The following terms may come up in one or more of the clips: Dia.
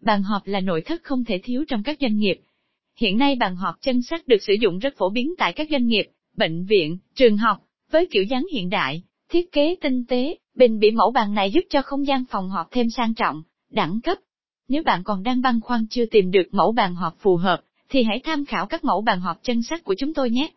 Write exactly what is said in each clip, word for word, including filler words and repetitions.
Bàn họp là nội thất không thể thiếu trong các doanh nghiệp. Hiện nay bàn họp chân sắt được sử dụng rất phổ biến tại các doanh nghiệp, bệnh viện, trường học, với kiểu dáng hiện đại, thiết kế tinh tế, bền bỉ mẫu bàn này giúp cho không gian phòng họp thêm sang trọng, đẳng cấp. Nếu bạn còn đang băn khoăn chưa tìm được mẫu bàn họp phù hợp, thì hãy tham khảo các mẫu bàn họp chân sắt của chúng tôi nhé.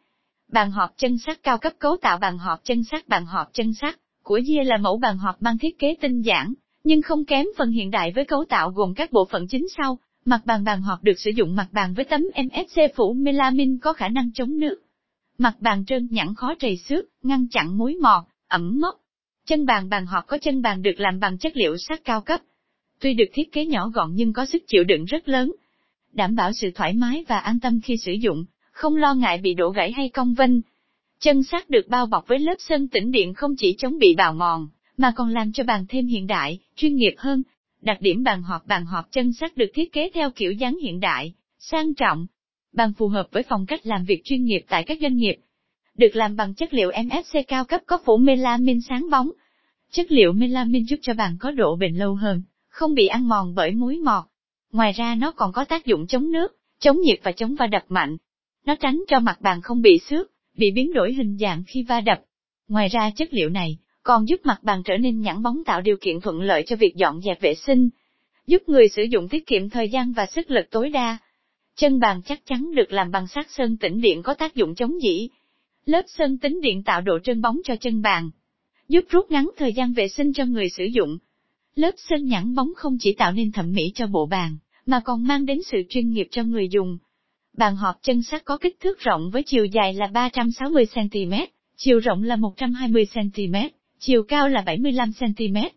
Bàn họp chân sắt cao cấp. Cấu tạo bàn họp chân sắt. Bàn họp chân sắt của Dia là mẫu bàn họp mang thiết kế tinh giản, nhưng không kém phần hiện đại với cấu tạo gồm các bộ phận chính sau. Mặt bàn. Bàn họp được sử dụng mặt bàn với tấm em ét xê phủ melamine có khả năng chống nước. Mặt bàn trơn nhẵn khó trầy xước, ngăn chặn mối mọt, ẩm mốc. Chân bàn. Bàn họp có chân bàn được làm bằng chất liệu sắt cao cấp. Tuy được thiết kế nhỏ gọn nhưng có sức chịu đựng rất lớn, đảm bảo sự thoải mái và an tâm khi sử dụng, không lo ngại bị đổ gãy hay cong vênh. Chân sắt được bao bọc với lớp sơn tĩnh điện không chỉ chống bị bào mòn, mà còn làm cho bàn thêm hiện đại, chuyên nghiệp hơn. Đặc điểm bàn họp. Bàn họp chân sắt được thiết kế theo kiểu dáng hiện đại, sang trọng. Bàn phù hợp với phong cách làm việc chuyên nghiệp tại các doanh nghiệp. Được làm bằng chất liệu em ép xê cao cấp có phủ melamine sáng bóng. Chất liệu melamine giúp cho bàn có độ bền lâu hơn, không bị ăn mòn bởi muối mọt. Ngoài ra nó còn có tác dụng chống nước, chống nhiệt và chống va đập mạnh. Nó tránh cho mặt bàn không bị xước, bị biến đổi hình dạng khi va đập. Ngoài ra chất liệu này còn giúp mặt bàn trở nên nhẵn bóng, tạo điều kiện thuận lợi cho việc dọn dẹp vệ sinh, giúp người sử dụng tiết kiệm thời gian và sức lực tối đa. Chân bàn chắc chắn được làm bằng sắt sơn tĩnh điện có tác dụng chống dỉ. Lớp sơn tĩnh điện tạo độ trơn bóng cho chân bàn, giúp rút ngắn thời gian vệ sinh cho người sử dụng. Lớp sơn nhẵn bóng không chỉ tạo nên thẩm mỹ cho bộ bàn, mà còn mang đến sự chuyên nghiệp cho người dùng. Bàn họp chân sắt có kích thước rộng với chiều dài là ba trăm sáu mươi xăng-ti-mét, chiều rộng là một trăm hai mươi xăng-ti-mét, chiều cao là bảy mươi lăm xăng-ti-mét.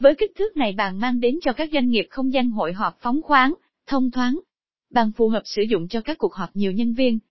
Với kích thước này, bàn mang đến cho các doanh nghiệp không gian hội họp phóng khoáng, thông thoáng. Bàn phù hợp sử dụng cho các cuộc họp nhiều nhân viên.